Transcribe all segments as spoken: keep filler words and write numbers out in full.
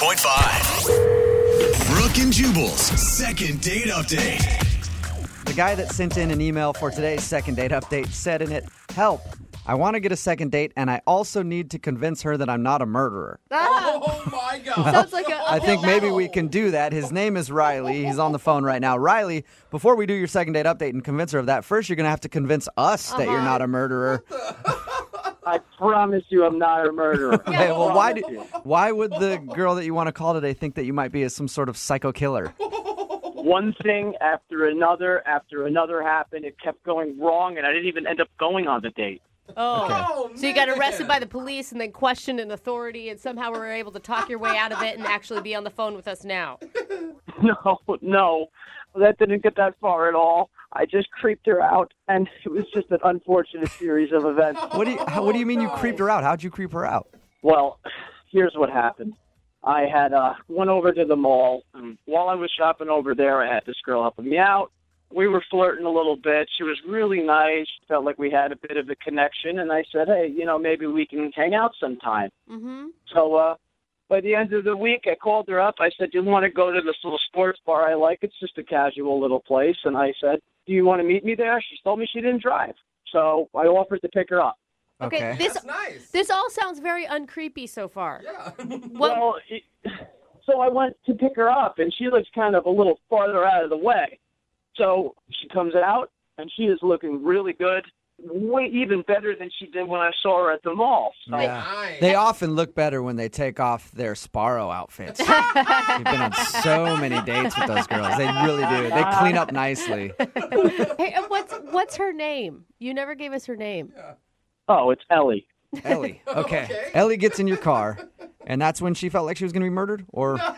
ninety-two point five. Brooke and Jubal's second date update. The guy that sent in an email for today's second date update said in it, help, I want to get a second date, and I also need to convince her that I'm not a murderer. Ah. Oh, my God. Well, sounds like a, I think maybe we can do that. His name is Riley. He's on the phone right now. Riley, before we do your second date update and convince her of that, first you're going to have to convince us uh-huh. that you're not a murderer. I promise you I'm not a murderer. Okay, well, why do, why would the girl that you want to call today think that you might be some sort of psycho killer? One thing after another after another happened. It kept going wrong, and I didn't even end up going on the date. Oh, okay. oh so you got arrested by the police and then questioned an authority, and somehow were able to talk your way out of it and actually be on the phone with us now. No, no, that didn't get that far at all. I just creeped her out, and it was just an unfortunate series of events. What do you, how, what do you mean you creeped her out? How'd you creep her out? Well, here's what happened. I had uh, went over to the mall, and while I was shopping over there, I had this girl helping me out. We were flirting a little bit. She was really nice. Felt like we had a bit of a connection. And I said, hey, you know, maybe we can hang out sometime. Mm-hmm. So uh, by the end of the week, I called her up. I said, do you want to go to this little sports bar I like? It's just a casual little place. And I said, do you want to meet me there? She told me she didn't drive. So I offered to pick her up. Okay. okay. This, That's nice. This all sounds very uncreepy so far. Yeah. well, it, so I went to pick her up, and she lives kind of a little farther out of the way. So she comes out, and she is looking really good, way even better than she did when I saw her at the mall. So. Yeah. Nice. They often look better when they take off their Sparrow outfits. You've been on so many dates with those girls. They really do. They clean up nicely. Hey, what's, what's her name? You never gave us her name. Yeah. Oh, it's Ellie. Ellie. Okay. okay. Ellie gets in your car, and that's when she felt like she was going to be murdered? Or... No.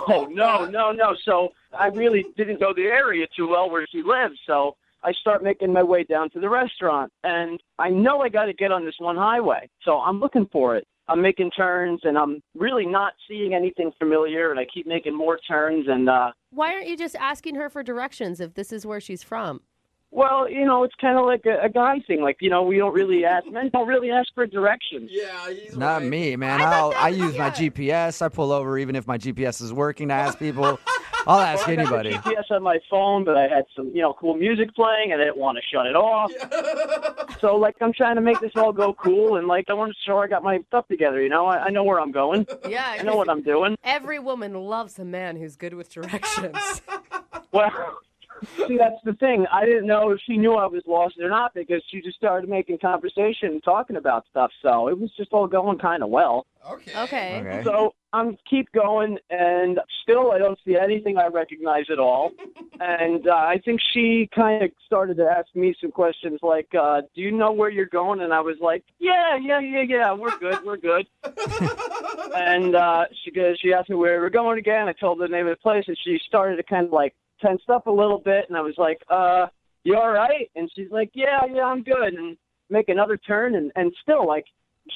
No, no, no, no. So I really didn't know the area too well where she lives. So I start making my way down to the restaurant. And I know I got to get on this one highway. So I'm looking for it. I'm making turns, and I'm really not seeing anything familiar. And I keep making more turns. And uh, why aren't you just asking her for directions if this is where she's from? Well, you know, it's kind of like a, a guy thing. Like, you know, we don't really ask, men don't really ask for directions. Yeah. He's Not right. me, man. I, I'll, I use my G P S. I pull over even if my G P S is working to ask people. I'll ask well, anybody. I had G P S on my phone, but I had some, you know, cool music playing, and I didn't want to shut it off. Yeah. So, like, I'm trying to make this all go cool, and, like, I want to show I got my stuff together, you know? I, I know where I'm going. Yeah. I know what I'm doing. Every woman loves a man who's good with directions. Well... See, that's the thing. I didn't know if she knew I was lost or not because she just started making conversation and talking about stuff. So it was just all going kind of well. Okay. Okay. okay. So I'm keep going, and still I don't see anything I recognize at all. And uh, I think she kind of started to ask me some questions like, uh, do you know where you're going? And I was like, yeah, yeah, yeah, yeah, we're good, we're good. and uh, she goes, she asked me where we're going again. I told her the name of the place, and she started to kind of like, tensed up a little bit, and I was like, uh, you all right? And she's like, yeah, yeah, I'm good. And make another turn, and, and still, like,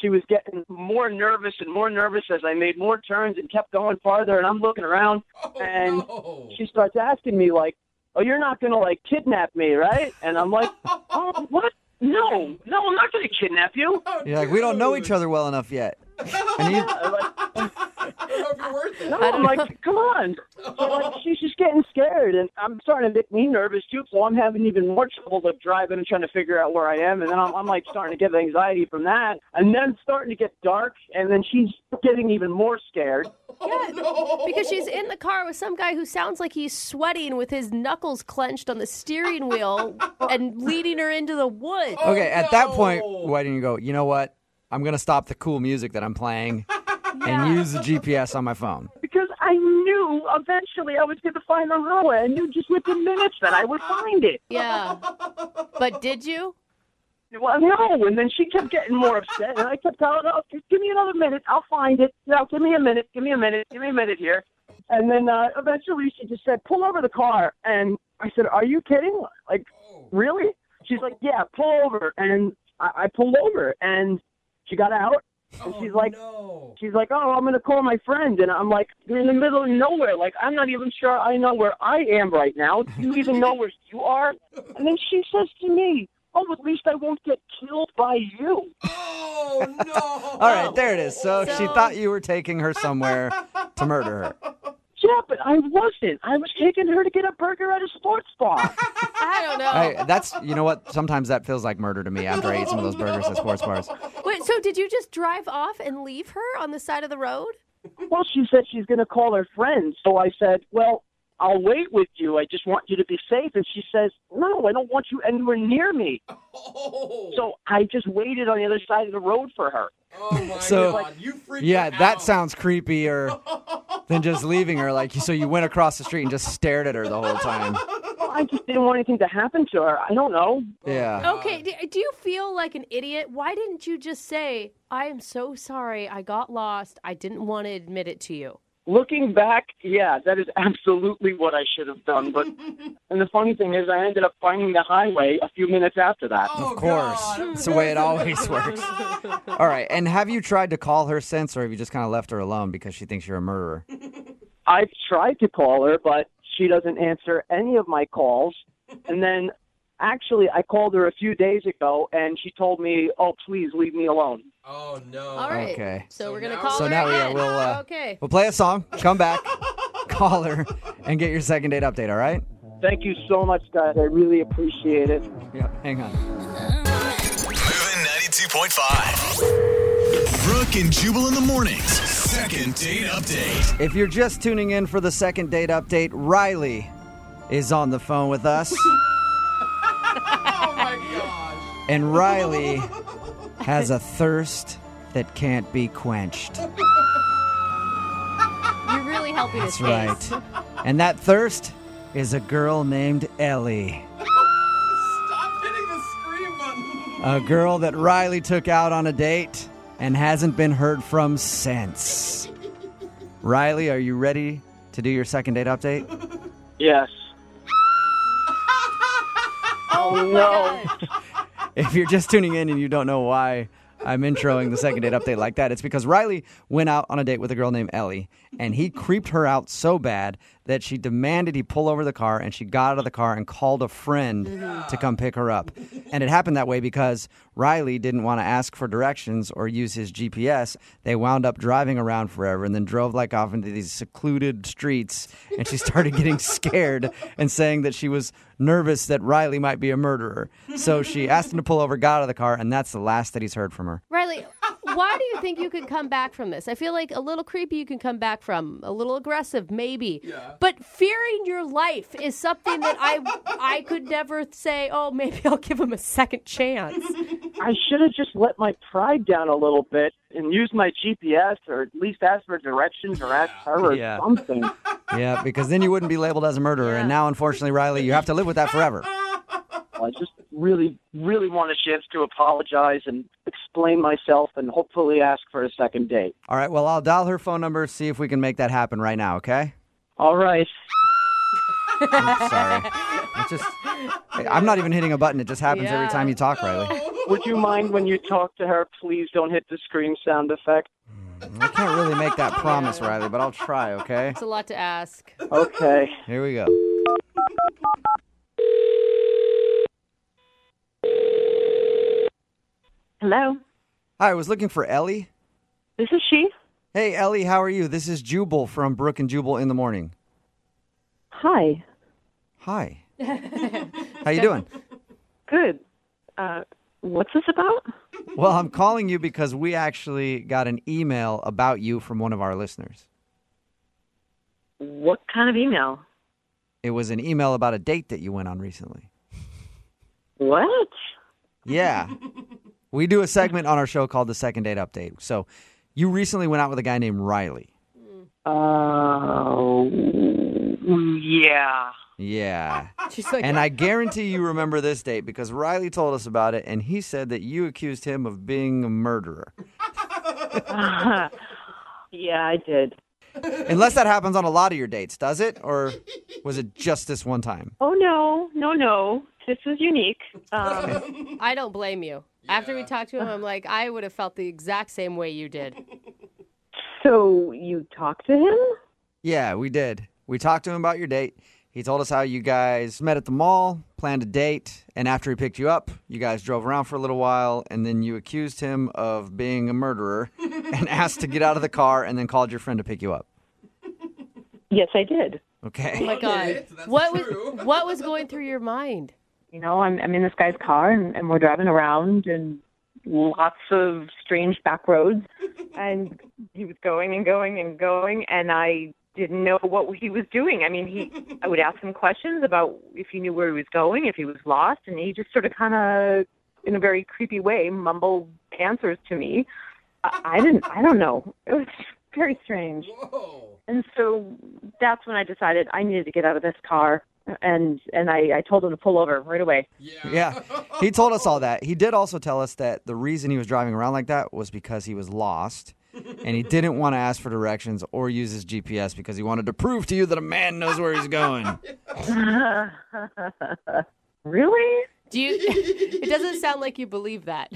she was getting more nervous and more nervous as I made more turns and kept going farther, and I'm looking around, oh, and no. she starts asking me, like, oh, you're not going to, like, kidnap me, right? And I'm like, oh, what? No, no, I'm not going to kidnap you. Oh, you're like, we don't know each other well enough yet. And you... No, I'm like, come on. So, like, she's just getting scared, and I'm starting to make me nervous, too, so I'm having even more trouble with driving and trying to figure out where I am, and then I'm, I'm, like, starting to get anxiety from that, and then it's starting to get dark, and then she's getting even more scared. Oh, yeah, no. Because she's in the car with some guy who sounds like he's sweating with his knuckles clenched on the steering wheel and leading her into the woods. Oh, okay, at no. that point, why didn't you go, you know what, I'm going to stop the cool music that I'm playing. Yeah. And use the G P S on my phone. Because I knew eventually I was going to find the highway. I knew just within minutes that I would find it. Yeah. But did you? Well, no. And then she kept getting more upset. And I kept telling her, oh, just give me another minute. I'll find it. No, give me a minute. Give me a minute. Give me a minute here. And then uh, eventually she just said, pull over the car. And I said, are you kidding? Like, really? She's like, yeah, pull over. And I, I pulled over. And she got out. And she's like, oh, no. she's like, oh, I'm going to call my friend. And I'm like, you're in the middle of nowhere. Like, I'm not even sure I know where I am right now. Do you even know where you are? And then she says to me, oh, at least I won't get killed by you. Oh, no. All right, there it is. So, so she thought you were taking her somewhere to murder her. Yeah, but I wasn't. I was taking her to get a burger at a sports bar. I don't know. I, that's, you know what? Sometimes that feels like murder to me after I ate some of those burgers at sports bars. Wait, so did you just drive off and leave her on the side of the road? Well, she said she's going to call her friends. So I said, well, I'll wait with you. I just want you to be safe. And she says, no, I don't want you anywhere near me. Oh. So I just waited on the other side of the road for her. Oh, my so, God. You freaked yeah, out. Yeah, that sounds creepier than just leaving her. Like, so you went across the street and just stared at her the whole time. Well, I just didn't want anything to happen to her. I don't know. Yeah. Okay, do you feel like an idiot? Why didn't you just say, I am so sorry, I got lost, I didn't want to admit it to you? Looking back, yeah, that is absolutely what I should have done. But and the funny thing is I ended up finding the highway a few minutes after that. Oh, of course. It's the way it always works. All right. And have you tried to call her since, or have you just kind of left her alone because she thinks you're a murderer? I've tried to call her, but she doesn't answer any of my calls. And then actually, I called her a few days ago, and she told me, oh, please leave me alone. Oh, no. All right. Okay. So, so we're going to call so her now, again. Yeah, we'll, uh, okay. We'll play a song, come back, call her, and get your second date update, all right? Thank you so much, guys. I really appreciate it. Yeah, hang on. Moving ninety-two point five. Brooke and Jubal in the mornings. Second date update. If you're just tuning in for the second date update, Riley is on the phone with us. And Riley has a thirst that can't be quenched. You're really helping us. That's right. And that thirst is a girl named Ellie. Stop hitting the scream button. A girl that Riley took out on a date and hasn't been heard from since. Riley, are you ready to do your second date update? Yes. Oh, no. God. If you're just tuning in and you don't know why I'm introing the second date update like that, it's because Riley went out on a date with a girl named Ellie, and he creeped her out so bad that she demanded he pull over the car, and she got out of the car and called a friend yeah. to come pick her up. And it happened that way because Riley didn't want to ask for directions or use his G P S. They wound up driving around forever and then drove like off into these secluded streets, and she started getting scared and saying that she was nervous that Riley might be a murderer. So she asked him to pull over, got out of the car, and that's the last that he's heard from her. Riley, why do you think you could come back from this? I feel like a little creepy you can come back from, a little aggressive maybe. Yeah. But fearing your life is something that I I could never say, oh, maybe I'll give him a second chance. I should have just let my pride down a little bit and used my G P S or at least ask for directions or ask her or yeah. something. Yeah, because then you wouldn't be labeled as a murderer. Yeah. And now, unfortunately, Riley, you have to live with that forever. I just really, really want a chance to apologize and explain myself and hopefully ask for a second date. All right, well, I'll dial her phone number, see if we can make that happen right now, okay? All right. I'm sorry. It's just, I'm not even hitting a button. It just happens yeah. every time you talk, Riley. Would you mind when you talk to her, please don't hit the scream sound effect? I can't really make that promise, yeah. Riley, but I'll try, okay? It's a lot to ask. Okay. Here we go. Hello. Hi, I was looking for Ellie. This is she. Hey, Ellie, how are you? This is Jubal from Brooke and Jubal in the morning. Hi. Hi. How you doing? Good. Uh, what's this about? Well, I'm calling you because we actually got an email about you from one of our listeners. What kind of email? It was an email about a date that you went on recently. What? Yeah. We do a segment on our show called The Second Date Update. So you recently went out with a guy named Riley. Oh, uh, yeah. Yeah. She's like, and I guarantee you remember this date because Riley told us about it, and he said that you accused him of being a murderer. uh, yeah, I did. Unless that happens on a lot of your dates, does it? Or was it just this one time? Oh, no, no, no. This is unique. Um, I don't blame you. Yeah. After we talked to him, I'm like, I would have felt the exact same way you did. So you talked to him? Yeah, we did. We talked to him about your date. He told us how you guys met at the mall, planned a date, and after he picked you up, you guys drove around for a little while, and then you accused him of being a murderer and asked to get out of the car and then called your friend to pick you up. Yes, I did. Okay. Oh, my God. What was, what was going through your mind? You know, I'm, I'm in this guy's car, and, and we're driving around, and lots of strange back roads, and he was going and going and going, and I didn't know what he was doing. I mean, he, I would ask him questions about if he knew where he was going, if he was lost, and he just sort of kind of, in a very creepy way, mumbled answers to me. I, I didn't, I don't know. It was very strange. Whoa. And so that's when I decided I needed to get out of this car. And and I, I told him to pull over right away. Yeah. yeah. He told us all that. He did also tell us that the reason he was driving around like that was because he was lost, and he didn't want to ask for directions or use his G P S because he wanted to prove to you that a man knows where he's going. Really? Do you? It doesn't sound like you believe that.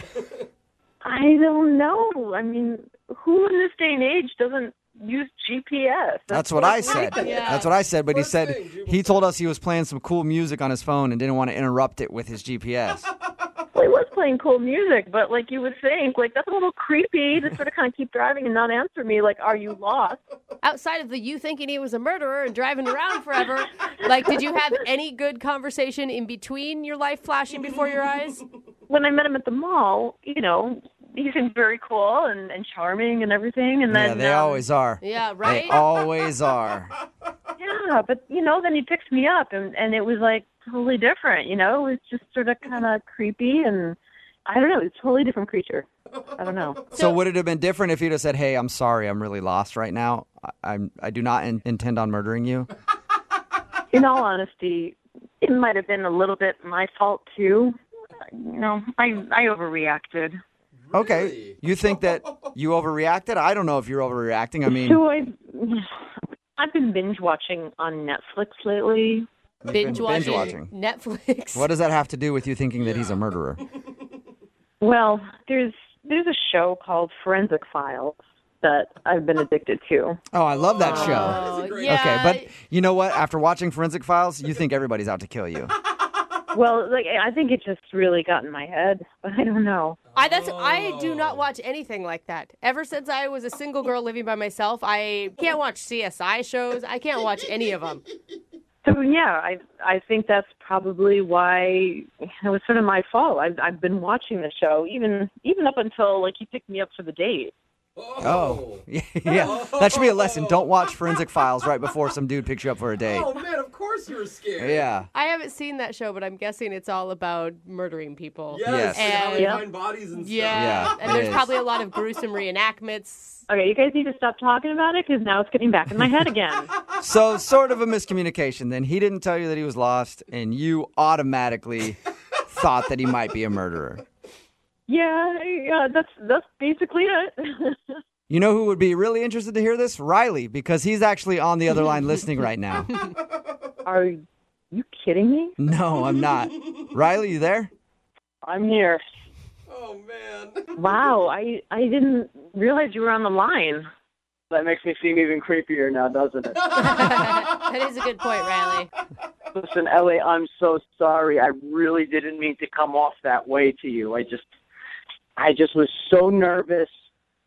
I don't know. I mean, who in this day and age doesn't use G P S? That's, That's what, what I said. Yeah. That's what I said. But he said he told us he was playing some cool music on his phone and didn't want to interrupt it with his G P S. Well, he was playing cool music, but like you would think, like that's a little creepy to sort of kind of keep driving and not answer me. Like, are you lost? Outside of the you thinking he was a murderer and driving around forever, like, did you have any good conversation in between your life flashing before your eyes? When I met him at the mall, you know, he seemed very cool and, and charming and everything. And then, yeah, they um, always are. Yeah, right? They always are. Yeah, but, you know, then he picked me up, and, and it was, like, totally different, you know? It was just sort of kind of creepy, and I don't know. It was a totally different creature. I don't know. So, so would it have been different if he'd have said, hey, I'm sorry, I'm really lost right now. I I'm, I do not in- intend on murdering you? In all honesty, it might have been a little bit my fault, too. You know, I, I overreacted. Okay. You think that you overreacted? I don't know if you're overreacting. I mean, so I've, I've been binge watching on Netflix lately. Binge watching Netflix. What does that have to do with you thinking that he's a murderer? Well, there's there's a show called Forensic Files that I've been addicted to. Oh, I love that show. Oh, yeah. Okay, but you know what? After watching Forensic Files, you think everybody's out to kill you. Well, like, I think it just really got in my head. I don't know. I that's oh. I do not watch anything like that. Ever since I was a single girl living by myself, I can't watch C S I shows. I can't watch any of them. So, yeah, I I think that's probably why it was sort of my fault. I've, I've been watching the show, even even up until, like, you picked me up for the date. Oh, yeah. That should be a lesson. Don't watch Forensic Files right before some dude picks you up for a date. Oh, man, of course you were scared. Yeah. I haven't seen that show, but I'm guessing it's all about murdering people. Yes, yes. And yeah. Find bodies and stuff. Yeah, yeah and there's is. probably a lot of gruesome reenactments. Okay, you guys need to stop talking about it because now it's getting back in my head again. So sort of a miscommunication then. He didn't tell you that he was lost, and you automatically thought that he might be a murderer. Yeah, yeah, that's that's basically it. You know who would be really interested to hear this? Riley, because he's actually on the other line listening right now. Are you kidding me? No, I'm not. Riley, you there? I'm here. Oh, man. Wow, I, I didn't realize you were on the line. That makes me seem even creepier now, doesn't it? That is a good point, Riley. Listen, Ellie, I'm so sorry. I really didn't mean to come off that way to you. I just... I just was so nervous.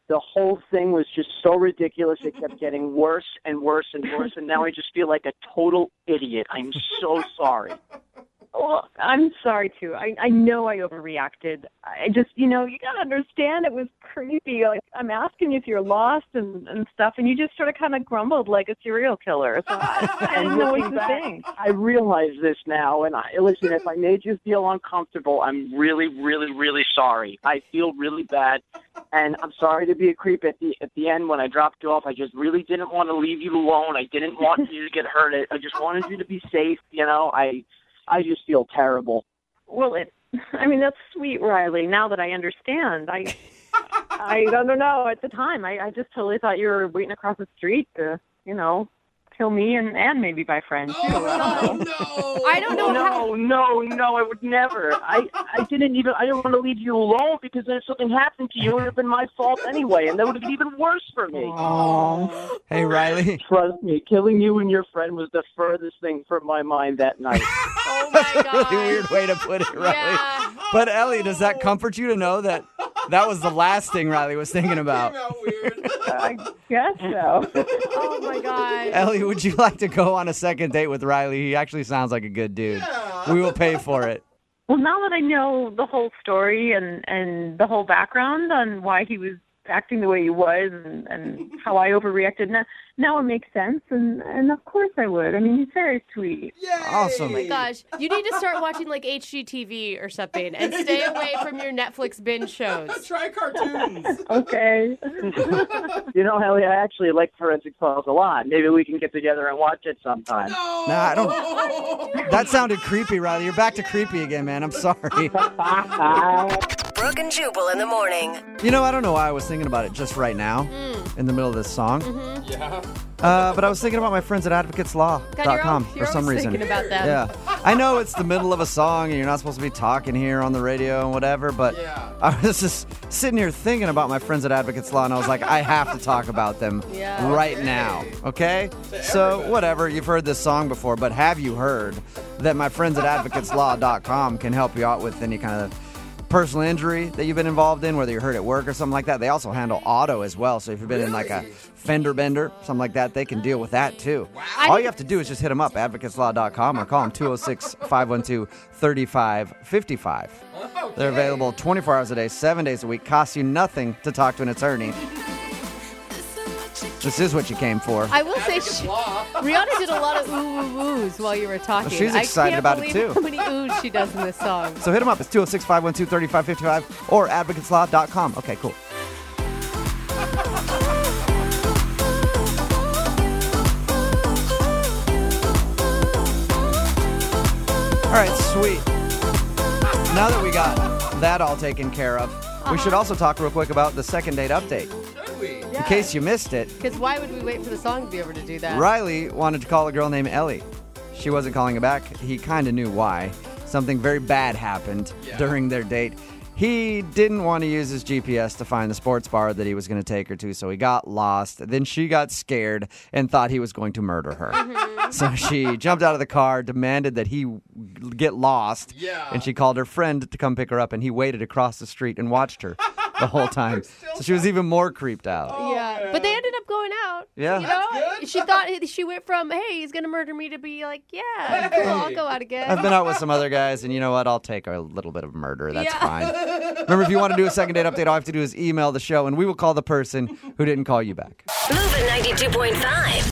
The whole thing was just so ridiculous. It kept getting worse and worse and worse, and now I just feel like a total idiot. I'm so sorry. Oh, I'm sorry, too. I, I know I overreacted. I just, you know, you got to understand it was creepy. Like, I'm asking if you're lost and, and stuff, and you just sort of kind of grumbled like a serial killer. So I, I didn't know what to think. I realize this now, and I, listen, if I made you feel uncomfortable, I'm really, really, really sorry. I feel really bad, and I'm sorry to be a creep at the at the end when I dropped you off. I just really didn't want to leave you alone. I didn't want you to get hurt. I just wanted you to be safe, you know. I... I just feel terrible. Well, it, I mean, that's sweet, Riley. Now that I understand, I, I don't know. At the time, I, I just totally thought you were waiting across the street to, you know, kill me and, and maybe my friend, too. Oh, no, no. I don't know. No, how... no, no, I would never. I, I didn't even, I didn't want to leave you alone because if something happened to you, it would have been my fault anyway, and that would have been even worse for me. Oh. Hey, Riley. Trust me, killing you and your friend was the furthest thing from my mind that night. Oh, my God. That's a really weird way to put it, Riley. Yeah. But, Ellie, does that comfort you to know that that was the last thing Riley was thinking about? That came out weird. I guess so. Oh, my God. Ellie, would you like to go on a second date with Riley? He actually sounds like a good dude. Yeah. We will pay for it. Well, now that I know the whole story and, and the whole background on why he was acting the way he was and, and how I overreacted, now, now it makes sense, and, and of course I would. I mean, he's very sweet. Yay! Awesome. Oh, my gosh. You need to start watching, like, H G T V or something and stay yeah. away from your Netflix binge shows. Try cartoons. Okay. You know, Hallie, I actually like Forensic Files a lot. Maybe we can get together and watch it sometime. No! Nah, I don't... That sounded creepy, Riley. You're back to creepy again, man. I'm sorry. Brooke and Jubal in the morning. You know, I don't know why I was thinking about it just right now, mm. in the middle of this song. Mm-hmm. Yeah. Uh, but I was thinking about my friends at Advocates Law dot com for some reason. Thinking about them. Yeah. I know it's the middle of a song and you're not supposed to be talking here on the radio and whatever, but yeah. I was just sitting here thinking about my friends at Advocates Law and I was like, I have to talk about them yeah. right okay. now. Okay? So, whatever. You've heard this song before, but have you heard that my friends at Advocates Law dot com can help you out with any kind of personal injury that you've been involved in, whether you're hurt at work or something like that? They also handle auto as well. So if you've been really? in like a fender bender, something like that, they can deal with that too. Wow. All you have to do is just hit them up, Advocates Law dot com, or call them two oh six, five one two, three five five five. Okay. They're available twenty-four hours a day, seven days a week. Costs you nothing to talk to an attorney. This is what you came for. I will say, she, Rihanna did a lot of ooh-ooh-oohs while you were talking. Well, she's excited about it, too. I can't believe how many oohs she does in this song. So hit them up. It's two oh six, five one two, three five five five or Advocates Law dot com. Okay, cool. All right, sweet. Now that we got that all taken care of, uh-huh. we should also talk real quick about the second date update. In case you missed it. Because why would we wait for the song to be over to do that? Riley wanted to call a girl named Ellie. She wasn't calling him back. He kind of knew why. Something very bad happened yeah. during their date. He didn't want to use his G P S to find the sports bar that he was going to take her to, so he got lost. Then she got scared and thought he was going to murder her. Mm-hmm. So she jumped out of the car, demanded that he get lost, yeah. and she called her friend to come pick her up, and he waited across the street and watched her the whole time. So she was even more creeped out. Oh, yeah. yeah. But they ended up going out. Yeah. You know? She thought she went from, hey, he's going to murder me, to be like, yeah, cool, I'll go out again. I've been out with some other guys, and you know what? I'll take a little bit of murder. That's yeah. fine. Remember, if you want to do a second date update, all I have to do is email the show, and we will call the person who didn't call you back. Moving ninety-two point five.